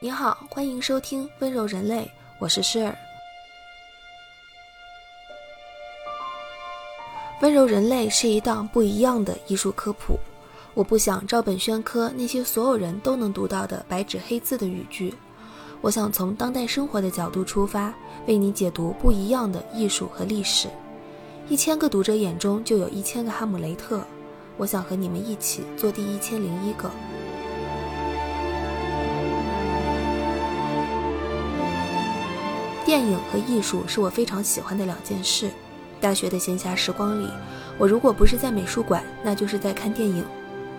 你好，欢迎收听温柔人类，我是诗儿。温柔人类是一档不一样的艺术科普，我不想照本宣科那些所有人都能读到的白纸黑字的语句，我想从当代生活的角度出发，为你解读不一样的艺术和历史。1000个读者眼中就有1000个哈姆雷特，我想和你们一起做第1001个。电影和艺术是我非常喜欢的2件事。大学的闲暇时光里，我如果不是在美术馆，那就是在看电影。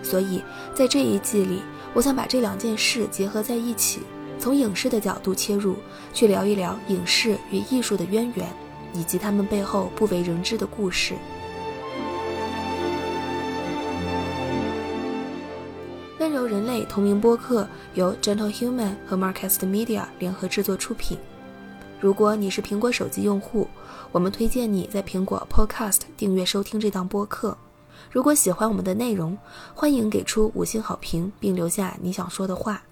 所以在这一季里，我想把这2件事结合在一起，从影视的角度切入，去聊一聊影视与艺术的渊源，以及他们背后不为人知的故事。温柔人类同名播客由 Gentle Human 和 Marcast Media 联合制作出品。如果你是苹果手机用户，我们推荐你在苹果 Pocketcast 订阅收听这档播客。如果喜欢我们的内容，欢迎给出5星好评，并留下你想说的话。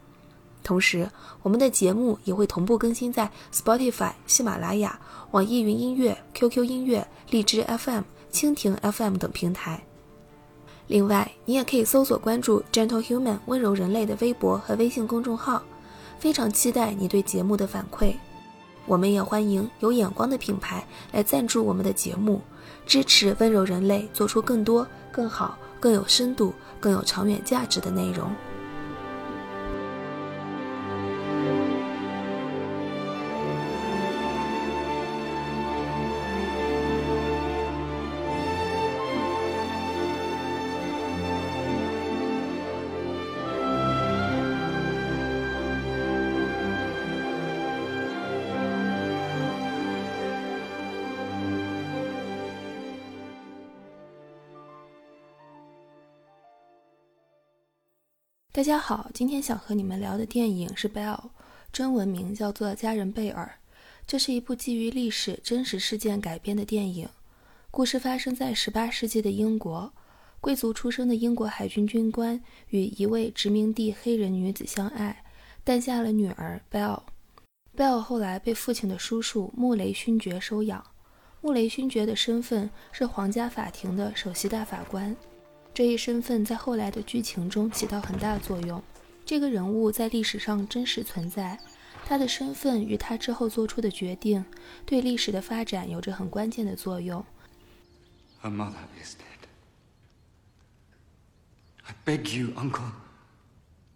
同时，我们的节目也会同步更新在 Spotify、喜马拉雅、网易云音乐、QQ 音乐、荔枝 FM、蜻蜓 FM 等平台。另外，你也可以搜索关注 Gentle Human 温柔人类的微博和微信公众号，非常期待你对节目的反馈。我们也欢迎有眼光的品牌来赞助我们的节目，支持温柔人类做出更多、更好、更有深度、更有长远价值的内容。大家好，今天想和你们聊的电影是 Belle， 中文名叫做《家人贝尔》。这是一部基于历史真实事件改编的电影，故事发生在18世纪的英国。贵族出身的英国海军军官与一位殖民地黑人女子相爱，诞下了女儿 Belle。Belle 后来被父亲的叔叔穆雷勋爵收养，穆雷勋爵的身份是皇家法庭的首席大法官。这一身份在后来的剧情中起到很大作用，这个人物在历史上真实存在，他的身份与他之后做出的决定对历史的发展有着很关键的作用。 Her mother is dead. I beg you, uncle,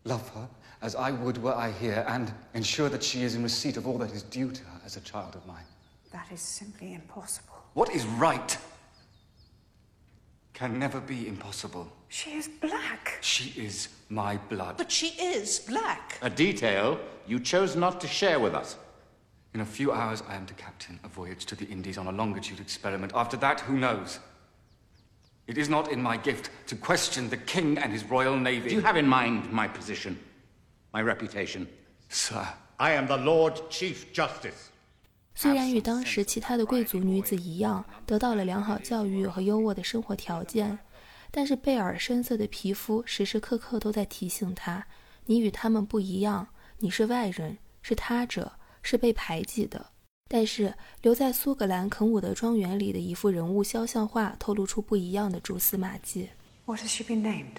love her as I would were I here, and ensure that she is in receipt of all that is due to her as a child of mine. That is simply impossible. What is right?Can never be impossible. She is black. She is my blood. But she is black. A detail you chose not to share with us. In a few hours, I am to captain a voyage to the Indies on a longitude experiment. After that, who knows? It is not in my gift to question the king and his royal navy. Do you have in mind my position, my reputation? Sir, I am the Lord Chief Justice.虽然与当时其他的贵族女子一样得到了良好教育和优渥的生活条件，但是贝尔深色的皮肤时时刻刻都在提醒她，你与他们不一样，你是外人，是他者，是被排挤的。但是留在苏格兰肯伍德庄园里的一幅人物肖像画透露出不一样的蛛丝马迹。 What has she been named?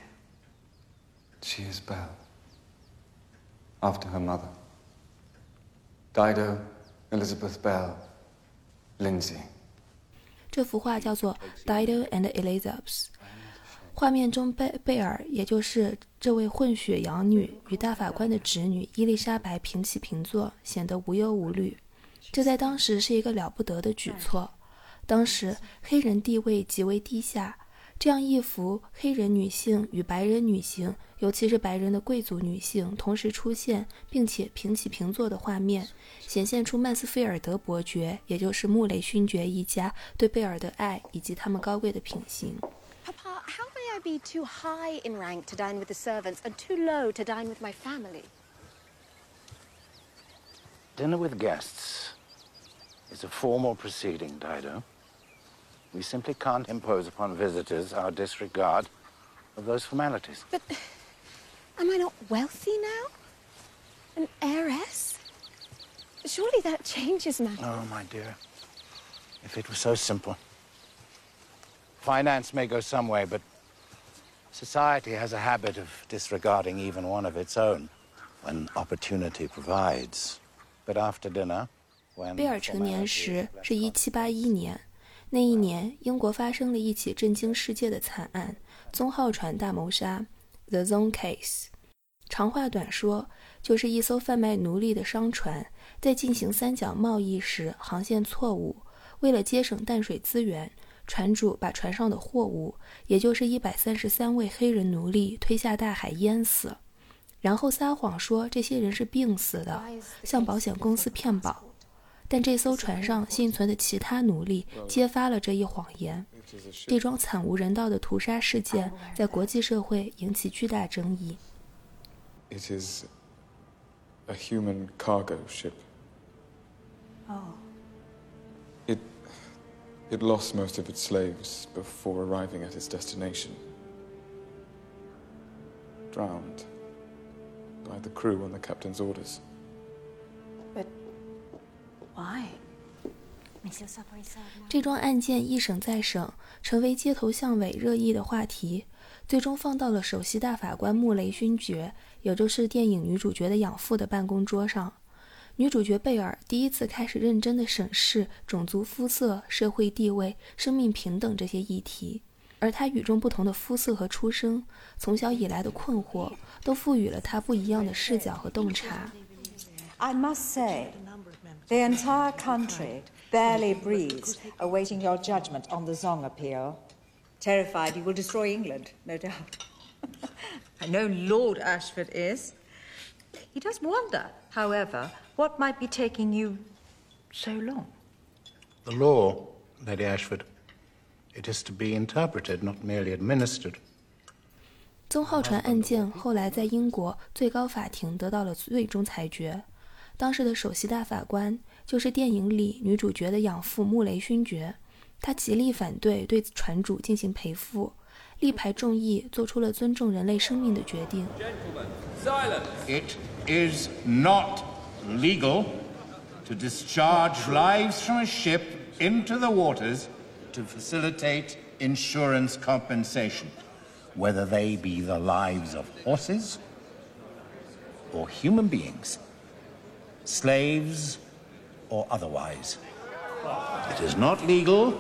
She is Belle, after her mother, Dido Elizabeth Bell, Lindsay。 这幅画叫做 Dido and Elizabeth。 画面中贝尔，也就是这位混血养女，与大法官的侄女伊丽莎白平起平坐，显得无忧无虑。这在当时是一个了不得的举措。当时黑人地位极为低下，这样一幅黑人女性与白人女性，尤其是白人的贵族女性同时出现并且平起平坐的画面，显现出曼斯菲尔德伯爵，也就是穆雷勋爵一家对贝尔的爱以及他们高贵的品行。 Papa, how may I be too high in rank to dine with the servants and too low to dine with my family? Dinner with guests is a formal proceeding, Dido.We simply can't impose upon visitors our disregard of those formalities. But am I not wealthy now? An heiress? Surely that changes matters. Oh, my dear. If it was so simple. Finance may go some way, but society has a habit of disregarding even one of its own when opportunity provides. But after dinner, when... 贝尔成年时是1781年。那一年，英国发生了一起震惊世界的惨案——宗浩船大谋杀 （The Zone Case）。长话短说，就是一艘贩卖奴隶的商船在进行三角贸易时航线错误，为了节省淡水资源，船主把船上的货物，也就是133位黑人奴隶推下大海淹死，然后撒谎说这些人是病死的，向保险公司骗保。但这艘船上幸存的其他奴隶揭发了这一谎言。这桩惨无人道的屠杀事件在国际社会引起巨大争议。It is a human cargo ship. Oh. It lost most of its slaves before arriving at its destination. Drowned by the crew on the captain's orders.Why? 这桩案件一审再审，成为街头巷尾热议的话题，最终放到了首席大法官穆雷勋爵，也就是电影女主角的养父的办公桌上。女主角贝尔第一次开始认真地审视种族、肤色、社会地位、生命平等这些议题，而她与众不同的肤色和出身，从小以来的困惑，都赋予了她不一样的视角和洞察。 I must say,The entire country barely breathes, awaiting your judgment on the Zong appeal. Terrified you will destroy England, no doubt. I know Lord Ashford is. He does wonder, however, what might be taking you so long. The law, Lady Ashford, it is to be interpreted, not merely administered.宗浩船案件后来在英国最高法庭得到了最终裁决。当时的首席大法官就是电影里女主角的养父穆雷勋爵，他极力反对对船主进行赔付，力排众议，做出了尊重人类生命的决定。 It is not legal to discharge lives from a ship into the waters to facilitate insurance compensation, whether they be the lives of horses or human beings.Slaves or otherwise. It is not legal.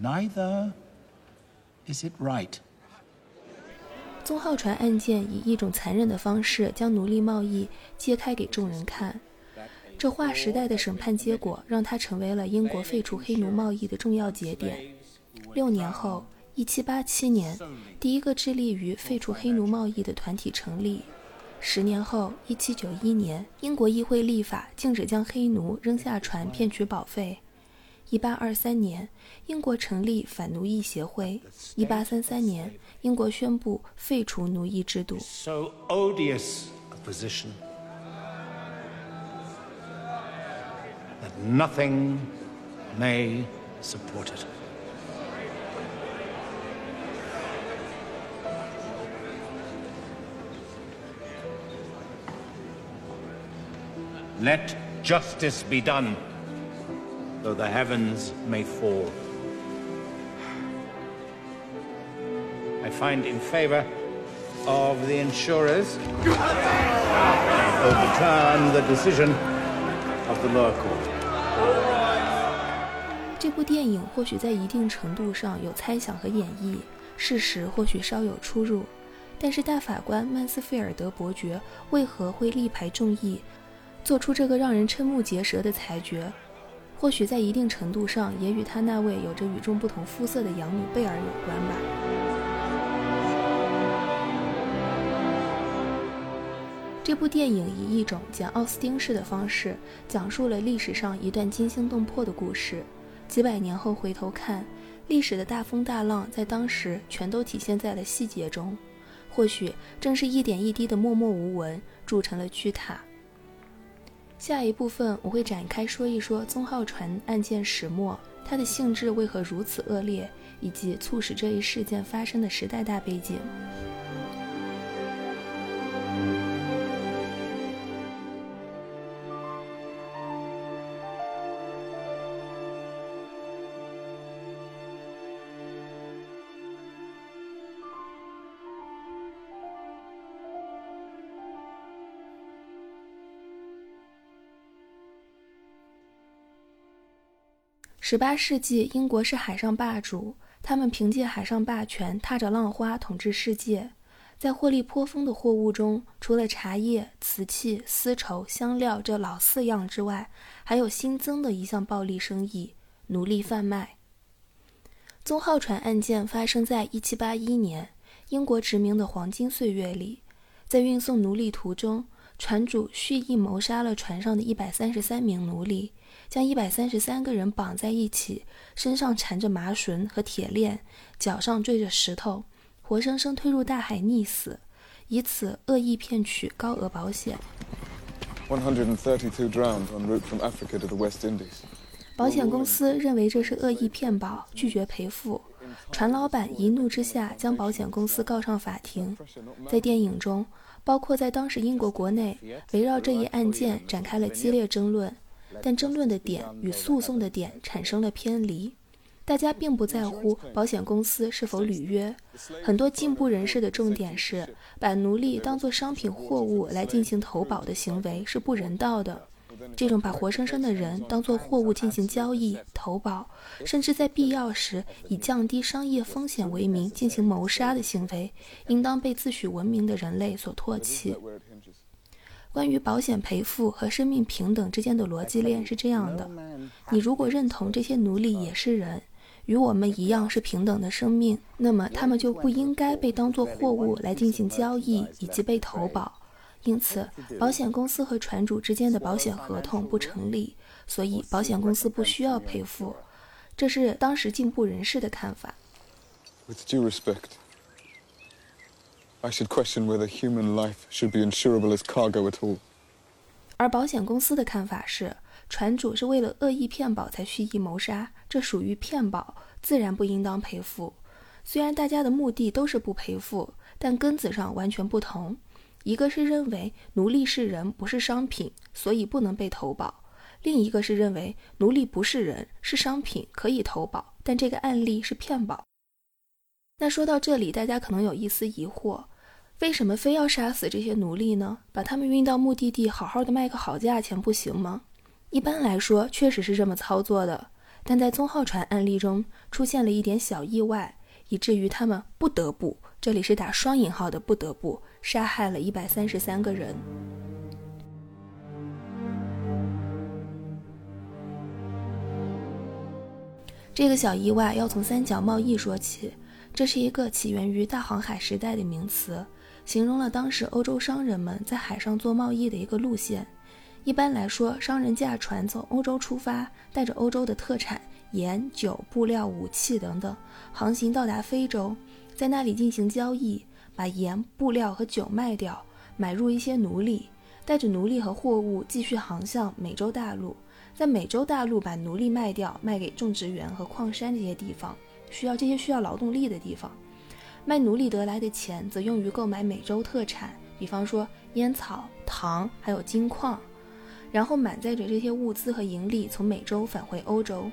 Neither is it right. 宗浩船案件以一种残忍的方式将奴隶贸易揭开给众人看。这划时代的审判结果让它成为了英国废除黑奴贸易的重要节点。6年后，1787年，第一个致力于废除黑奴贸易的团体成立。10年后，1791年，英国议会立法禁止将黑奴扔下船骗取保费。1823年，英国成立反奴役协会。1833年，英国宣布废除奴役制度。So odious a position that nothing may support it.Let justice be done, though the heavens may fall. I find in favor of the insurers overturn the decision of the lower court. 这部电影或许在一定程度上有猜想和演绎，事实或许稍有出入，但是大法官曼斯菲尔德伯爵为何会力排众议？做出这个让人瞠目结舌的裁决，或许在一定程度上也与他那位有着与众不同肤色的养母贝尔有关吧。这部电影以一种简奥斯汀式的方式讲述了历史上一段惊心动魄的故事，几百年后回头看，历史的大风大浪在当时全都体现在了细节中，或许正是一点一滴的默默无闻铸成了巨塔。下一部分我会展开说一说宗浩船案件始末，它的性质为何如此恶劣，以及促使这一事件发生的时代大背景。18世纪，英国是海上霸主，他们凭借海上霸权踏着浪花统治世界。在获利颇丰的货物中，除了茶叶、瓷器、丝绸、香料这老四样之外，还有新增的一项暴利生意——奴隶贩卖。宗浩船案件发生在1781年，英国殖民的黄金岁月里，在运送奴隶途中，船主蓄意谋杀了船上的133名奴隶，将133个人绑在一起，身上缠着麻绳和铁链，脚上坠着石头，活生生推入大海溺死，以此恶意骗取高额保险。132 drowned en route from Africa to the West Indies。保险公司认为这是恶意骗保，拒绝赔付。船老板一怒之下将保险公司告上法庭。在电影中，包括在当时英国国内，围绕这一案件展开了激烈争论，但争论的点与诉讼的点产生了偏离。大家并不在乎保险公司是否履约，很多进步人士的重点是把奴隶当作商品货物来进行投保的行为是不人道的。这种把活生生的人当作货物进行交易、投保，甚至在必要时以降低商业风险为名进行谋杀的行为，应当被自诩文明的人类所唾弃。关于保险赔付和生命平等之间的逻辑链是这样的：你如果认同这些奴隶也是人，与我们一样是平等的生命，那么他们就不应该被当作货物来进行交易以及被投保。因此，保险公司和船主之间的保险合同不成立，所以保险公司不需要赔付。这是当时进步人士的看法。With due respect, I should question whether human life should be insurable as cargo at all. 而保险公司的看法是，船主是为了恶意骗保才蓄意谋杀，这属于骗保，自然不应当赔付。虽然大家的目的都是不赔付，但根子上完全不同。一个是认为奴隶是人不是商品，所以不能被投保，另一个是认为奴隶不是人是商品，可以投保，但这个案例是骗保。那说到这里，大家可能有一丝疑惑，为什么非要杀死这些奴隶呢？把他们运到目的地好好的卖个好价钱不行吗？一般来说确实是这么操作的，但在宗浩船案例中出现了一点小意外，以至于他们不得不，这里是打双引号的不得不，杀害了133个人。这个小意外要从三角贸易说起，这是一个起源于大航海时代的名词，形容了当时欧洲商人们在海上做贸易的一个路线。一般来说，商人驾船从欧洲出发，带着欧洲的特产盐、酒、布料、武器等等，航行到达非洲，在那里进行交易，把盐、布料和酒卖掉，买入一些奴隶，带着奴隶和货物继续航向美洲大陆，在美洲大陆把奴隶卖掉，卖给种植园和矿山这些地方，这些需要劳动力的地方。卖奴隶得来的钱则用于购买美洲特产，比方说烟草、糖还有金矿，然后满载着这些物资和盈利从美洲返回欧洲。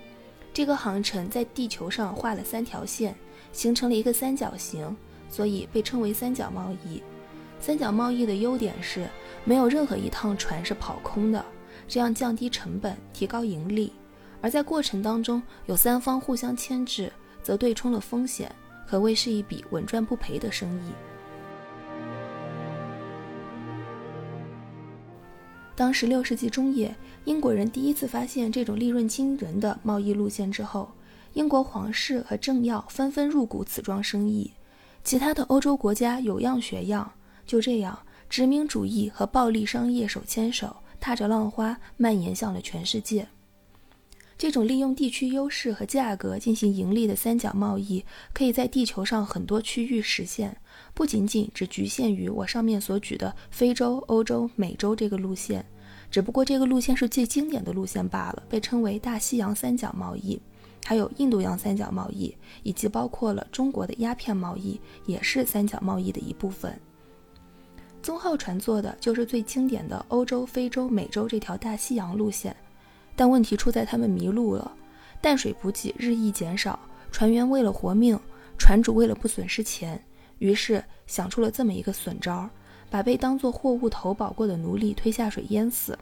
这个航程在地球上画了3条线，形成了一个三角形，所以被称为三角贸易。三角贸易的优点是没有任何一趟船是跑空的，这样降低成本，提高盈利。而在过程当中有三方互相牵制，则对冲了风险，可谓是一笔稳赚不赔的生意。当时6世纪中叶，英国人第一次发现这种利润惊人的贸易路线之后，英国皇室和政要纷纷入股此桩生意，其他的欧洲国家有样学样。就这样，殖民主义和暴利商业手牵手，踏着浪花蔓延向了全世界。这种利用地区优势和价格进行盈利的三角贸易，可以在地球上很多区域实现，不仅仅只局限于我上面所举的非洲、欧洲、美洲这个路线，只不过这个路线是最经典的路线罢了，被称为大西洋三角贸易。还有印度洋三角贸易，以及包括了中国的鸦片贸易，也是三角贸易的一部分。宗浩船做的就是最经典的欧洲、非洲、美洲这条大西洋路线，但问题出在他们迷路了，淡水补给日益减少，船员为了活命，船主为了不损失钱，于是想出了这么一个损招，把被当作货物投保过的奴隶推下水淹死，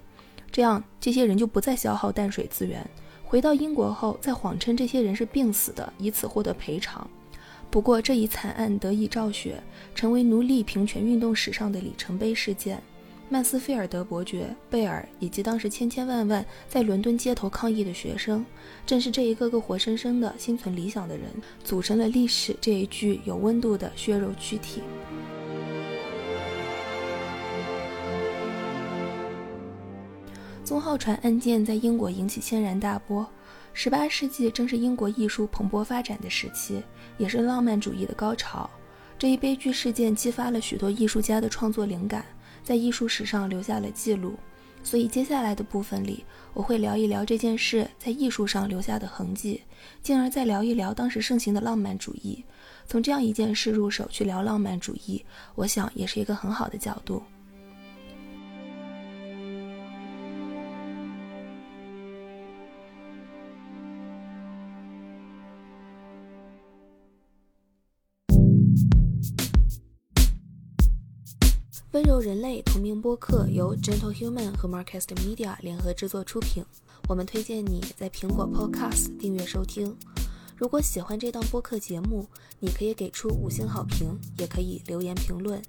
这样这些人就不再消耗淡水资源，回到英国后再谎称这些人是病死的，以此获得赔偿。不过这一惨案得以昭雪，成为奴隶平权运动史上的里程碑事件。曼斯菲尔德伯爵、贝尔以及当时千千万万在伦敦街头抗议的学生，正是这一个个活生生的心存理想的人，组成了历史这一具有温度的血肉躯体。宗浩船案件在英国引起轩然大波。18世纪正是英国艺术蓬勃发展的时期，也是浪漫主义的高潮。这一悲剧事件激发了许多艺术家的创作灵感，在艺术史上留下了记录，所以接下来的部分里，我会聊一聊这件事在艺术上留下的痕迹，进而再聊一聊当时盛行的浪漫主义。从这样一件事入手去聊浪漫主义，我想也是一个很好的角度。温柔人类同名播客由 Gentle Human 和 Marcast Media 联合制作出品，我们推荐你在苹果 Pocketcast 订阅收听。如果喜欢这档播客节目，你可以给出5星好评，也可以留言评论。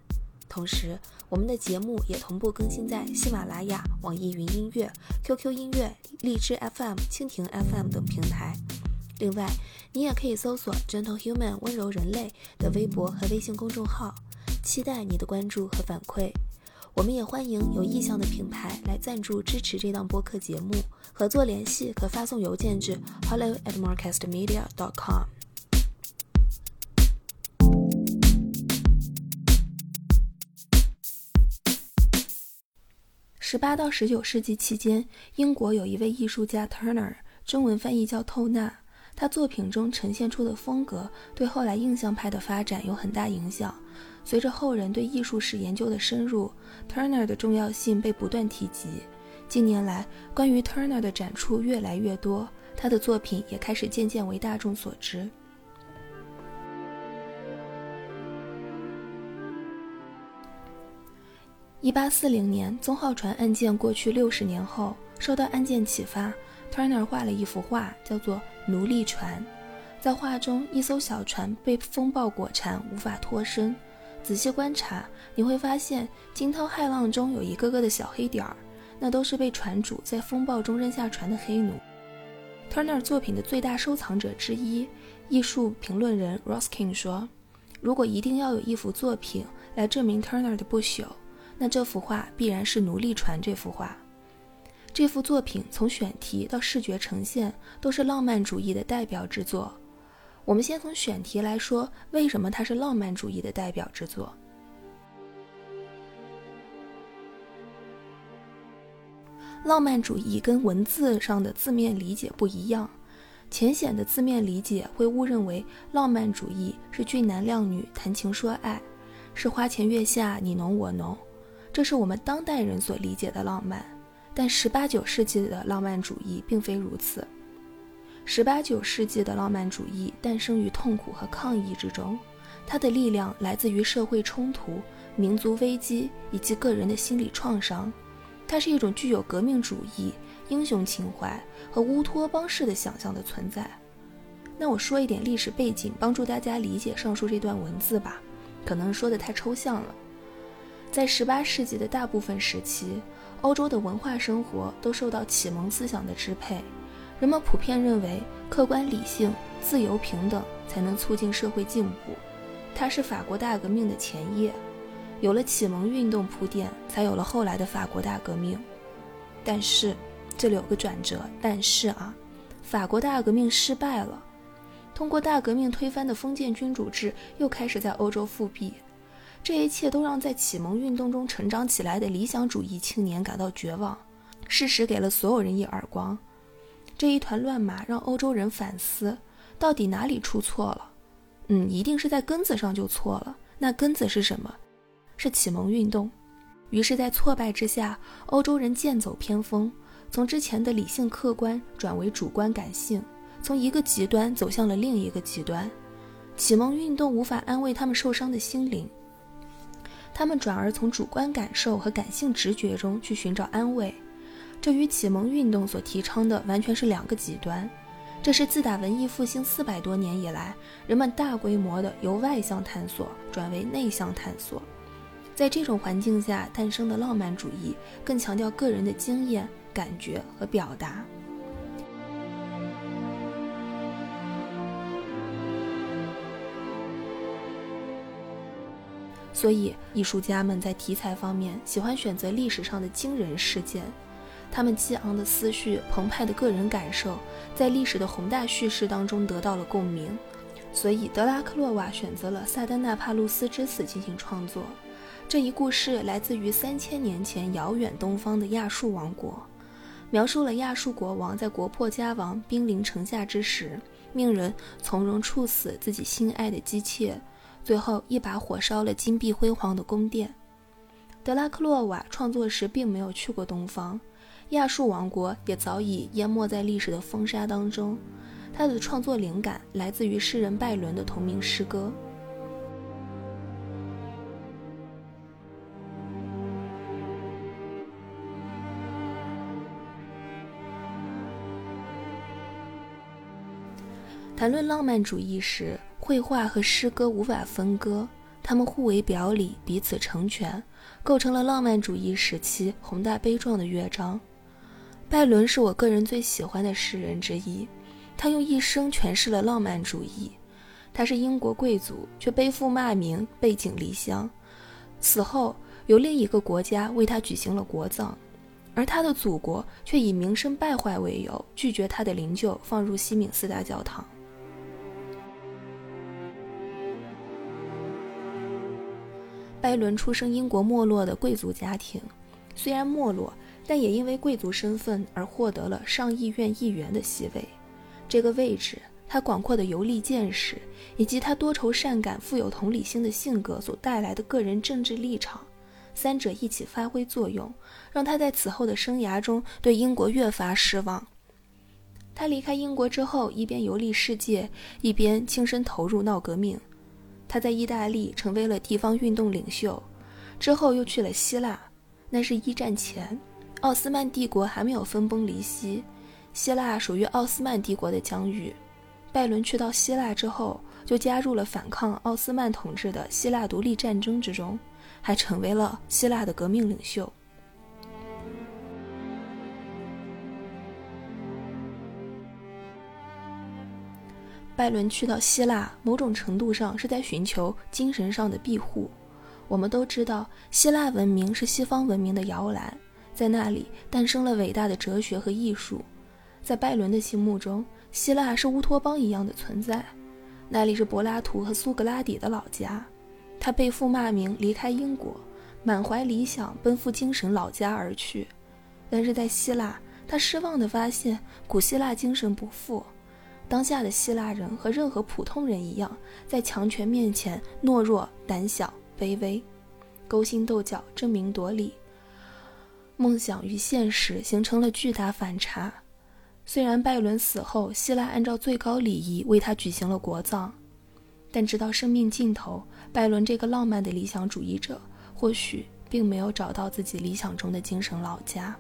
同时，我们的节目也同步更新在喜马拉雅、网易云音乐、QQ 音乐、荔枝 FM、蜻蜓 FM 等平台。另外，你也可以搜索 Gentle Human 温柔人类的微博和微信公众号。期待你的关注和反馈，我们也欢迎有意向的品牌来赞助支持这档播客节目，合作联系可发送邮件至 hello@marcastmedia.com。 18到19世纪期间，英国有一位艺术家 Turner， 中文翻译叫透纳，他作品中呈现出的风格对后来印象派的发展有很大影响。随着后人对艺术史研究的深入， Turner 的重要性被不断提及。近年来，关于 Turner 的展出越来越多，他的作品也开始渐渐为大众所知。1840年，宗浩船案件过去60年后，受到案件启发， Turner 画了一幅画，叫做《奴隶船》。在画中，一艘小船被风暴裹缠，无法脱身。仔细观察，你会发现惊涛骇浪中有一个个的小黑点，那都是被船主在风暴中扔下船的黑奴。 Turner 作品的最大收藏者之一，艺术评论人 Roskin 说，如果一定要有一幅作品来证明 Turner 的不朽，那这幅画必然是《奴隶船》这幅画。这幅作品从选题到视觉呈现都是浪漫主义的代表之作。我们先从选题来说，为什么它是浪漫主义的代表之作？浪漫主义跟文字上的字面理解不一样，浅显的字面理解会误认为浪漫主义是俊男靓女谈情说爱，是花前月下你侬我侬，这是我们当代人所理解的浪漫。但18-19世纪的浪漫主义并非如此。18-19世纪的浪漫主义诞生于痛苦和抗议之中，它的力量来自于社会冲突、民族危机以及个人的心理创伤。它是一种具有革命主义、英雄情怀和乌托邦式的想象的存在。那我说一点历史背景，帮助大家理解上述这段文字吧，可能说得太抽象了。在18世纪的大部分时期，欧洲的文化生活都受到启蒙思想的支配，人们普遍认为客观理性、自由平等才能促进社会进步，它是法国大革命的前夜。有了启蒙运动铺垫，才有了后来的法国大革命。但是这里有个转折，法国大革命失败了，通过大革命推翻的封建君主制又开始在欧洲复辟，这一切都让在启蒙运动中成长起来的理想主义青年感到绝望。事实给了所有人一耳光，这一团乱麻让欧洲人反思，到底哪里出错了？一定是在根子上就错了。那根子是什么？是启蒙运动。于是在挫败之下，欧洲人剑走偏锋，从之前的理性客观转为主观感性，从一个极端走向了另一个极端。启蒙运动无法安慰他们受伤的心灵，他们转而从主观感受和感性直觉中去寻找安慰，这与启蒙运动所提倡的完全是两个极端。这是自打文艺复兴400多年以来，人们大规模的由外向探索转为内向探索。在这种环境下诞生的浪漫主义更强调个人的经验、感觉和表达。所以艺术家们在题材方面喜欢选择历史上的惊人事件，他们激昂的思绪、澎湃的个人感受在历史的宏大叙事当中得到了共鸣。所以德拉克洛瓦选择了萨丹纳帕路斯之死进行创作。这一故事来自于3000年前遥远东方的亚述王国，描述了亚述国王在国破家亡、兵临城下之时，命人从容处死自己心爱的姬妾，最后一把火烧了金碧辉煌的宫殿。德拉克洛瓦创作时并没有去过东方，亚述王国也早已淹没在历史的风沙当中。他的创作灵感来自于诗人拜伦的同名诗歌。谈论浪漫主义时，绘画和诗歌无法分割，它们互为表里，彼此成全，构成了浪漫主义时期宏大悲壮的乐章。拜伦是我个人最喜欢的诗人之一，他用一生诠释了浪漫主义。他是英国贵族，却背负骂名，背井离乡，死后由另一个国家为他举行了国葬，而他的祖国却以名声败坏为由，拒绝他的灵柩放入西敏寺大教堂。拜伦出生英国没落的贵族家庭，虽然没落，但也因为贵族身份而获得了上议院议员的席位。这个位置，他广阔的游历见识，以及他多愁善感、富有同理心的性格所带来的个人政治立场，三者一起发挥作用，让他在此后的生涯中对英国越发失望。他离开英国之后，一边游历世界，一边亲身投入闹革命。他在意大利成为了地方运动领袖，之后又去了希腊。那是一战前，奥斯曼帝国还没有分崩离析，希腊属于奥斯曼帝国的疆域。拜伦去到希腊之后，就加入了反抗奥斯曼统治的希腊独立战争之中，还成为了希腊的革命领袖。拜伦去到希腊，某种程度上是在寻求精神上的庇护。我们都知道，希腊文明是西方文明的摇篮，在那里诞生了伟大的哲学和艺术。在拜伦的心目中，希腊是乌托邦一样的存在，那里是柏拉图和苏格拉底的老家。他背负骂名离开英国，满怀理想奔赴精神老家而去。但是在希腊，他失望地发现古希腊精神不复。当下的希腊人和任何普通人一样，在强权面前懦弱、胆小、卑微，勾心斗角、争名夺利，梦想与现实形成了巨大反差。虽然拜伦死后，希腊按照最高礼仪为他举行了国葬，但直到生命尽头，拜伦这个浪漫的理想主义者，或许并没有找到自己理想中的精神老家。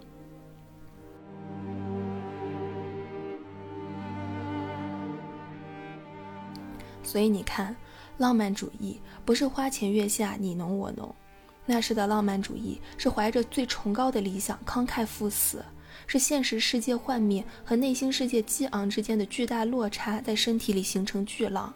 所以你看，浪漫主义不是花前月下你侬我侬，那时的浪漫主义是怀着最崇高的理想慷慨赴死，是现实世界幻灭和内心世界激昂之间的巨大落差在身体里形成巨浪。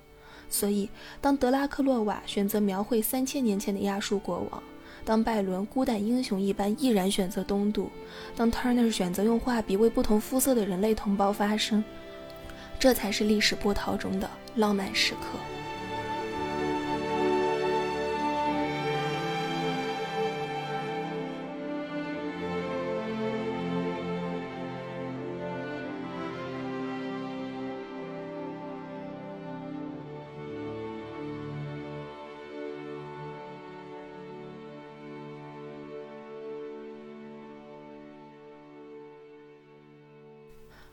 所以当德拉克洛瓦选择描绘3000年前的亚述国王，当拜伦孤胆英雄一般毅然选择东渡，当 Turner 选择用画笔为不同肤色的人类同胞发声，这才是历史波涛中的浪漫时刻。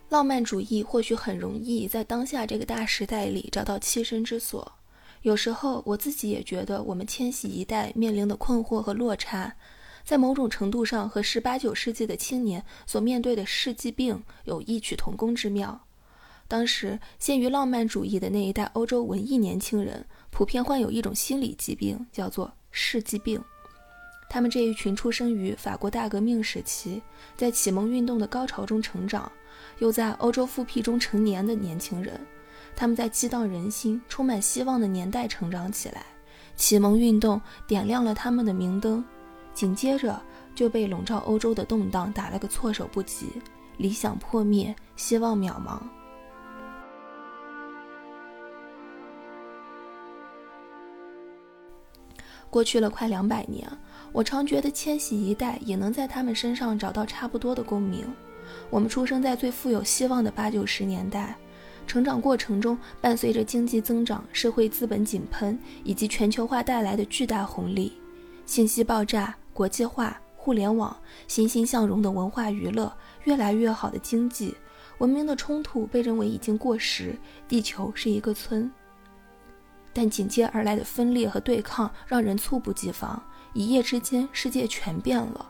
浪漫主义或许很容易在当下这个大时代里找到栖身之所。有时候我自己也觉得我们千禧一代面临的困惑和落差，在某种程度上和18、19世纪的青年所面对的世纪病有异曲同工之妙。当时陷于浪漫主义的那一代欧洲文艺年轻人普遍患有一种心理疾病，叫做世纪病。他们这一群出生于法国大革命时期，在启蒙运动的高潮中成长，又在欧洲复辟中成年的年轻人，他们在激荡人心、充满希望的年代成长起来。启蒙运动点亮了他们的明灯，紧接着就被笼罩欧洲的动荡打了个措手不及，理想破灭，希望渺茫。过去了快200年，我常觉得千禧一代也能在他们身上找到差不多的共鸣。我们出生在最富有希望的80、90年代，成长过程中伴随着经济增长、社会资本井喷以及全球化带来的巨大红利，信息爆炸、国际化、互联网、欣欣向荣的文化娱乐、越来越好的经济，文明的冲突被认为已经过时，地球是一个村。但紧接而来的分裂和对抗让人猝不及防，一夜之间世界全变了。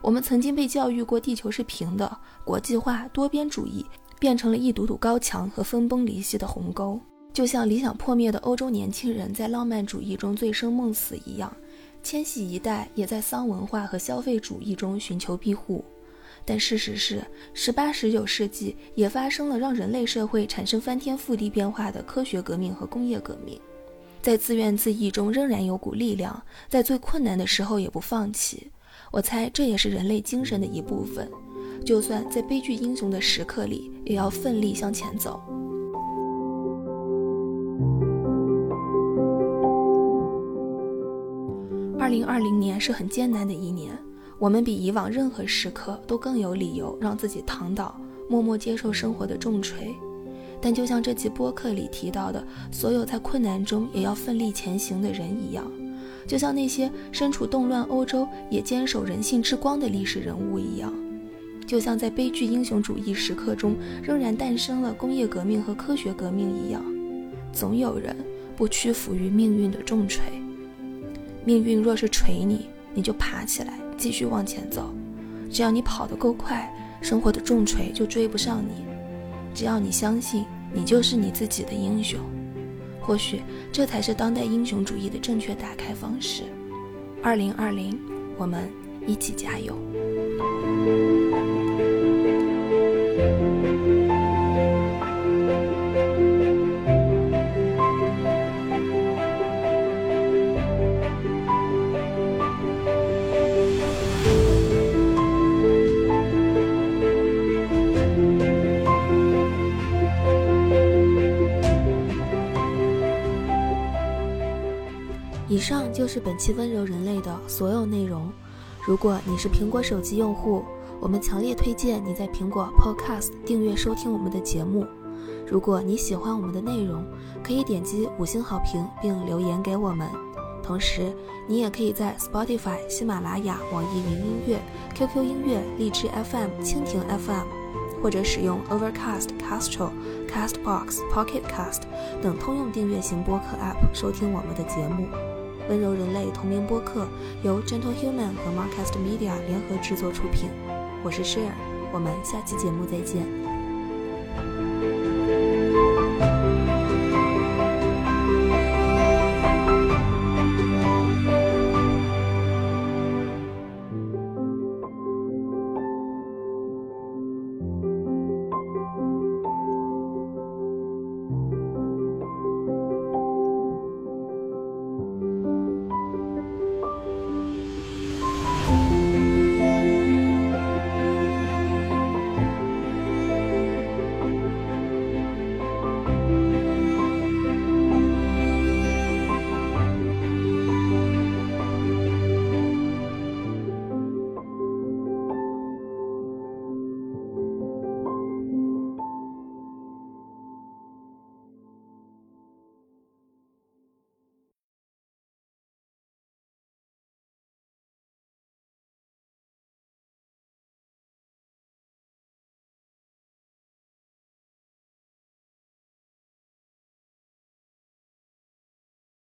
我们曾经被教育过地球是平的，国际化、多边主义变成了一堵堵高墙和分崩离析的鸿沟，就像理想破灭的欧洲年轻人在浪漫主义中醉生梦死一样，千禧一代也在丧文化和消费主义中寻求庇护。但事实是18、19世纪也发生了让人类社会产生翻天覆地变化的科学革命和工业革命，在自怨自艾中仍然有股力量，在最困难的时候也不放弃。我猜这也是人类精神的一部分，就算在悲剧英雄的时刻里，也要奋力向前走。2020年是很艰难的一年，我们比以往任何时刻都更有理由让自己躺倒，默默接受生活的重锤。但就像这期播客里提到的所有在困难中也要奋力前行的人一样，就像那些身处动乱欧洲也坚守人性之光的历史人物一样，就像在悲剧英雄主义时刻中仍然诞生了工业革命和科学革命一样，总有人不屈服于命运的重锤。命运若是锤你，你就爬起来继续往前走，只要你跑得够快，生活的重锤就追不上你，只要你相信你就是你自己的英雄。或许这才是当代英雄主义的正确打开方式。2020，我们一起加油。以上就是本期温柔人类的所有内容。如果你是苹果手机用户，我们强烈推荐你在苹果 Pocketcast 订阅收听我们的节目。如果你喜欢我们的内容，可以点击5星好评并留言给我们。同时，你也可以在 Spotify、喜马拉雅、网易云音乐、QQ 音乐、荔枝 FM、蜻蜓 FM， 或者使用 Overcast、Castro、Castbox、Pocketcast 等通用订阅型播客 App 收听我们的节目。温柔人类同名播客由 Gentle Human 和 Marcast Media 联合制作出品，我是 Share， 我们下期节目再见。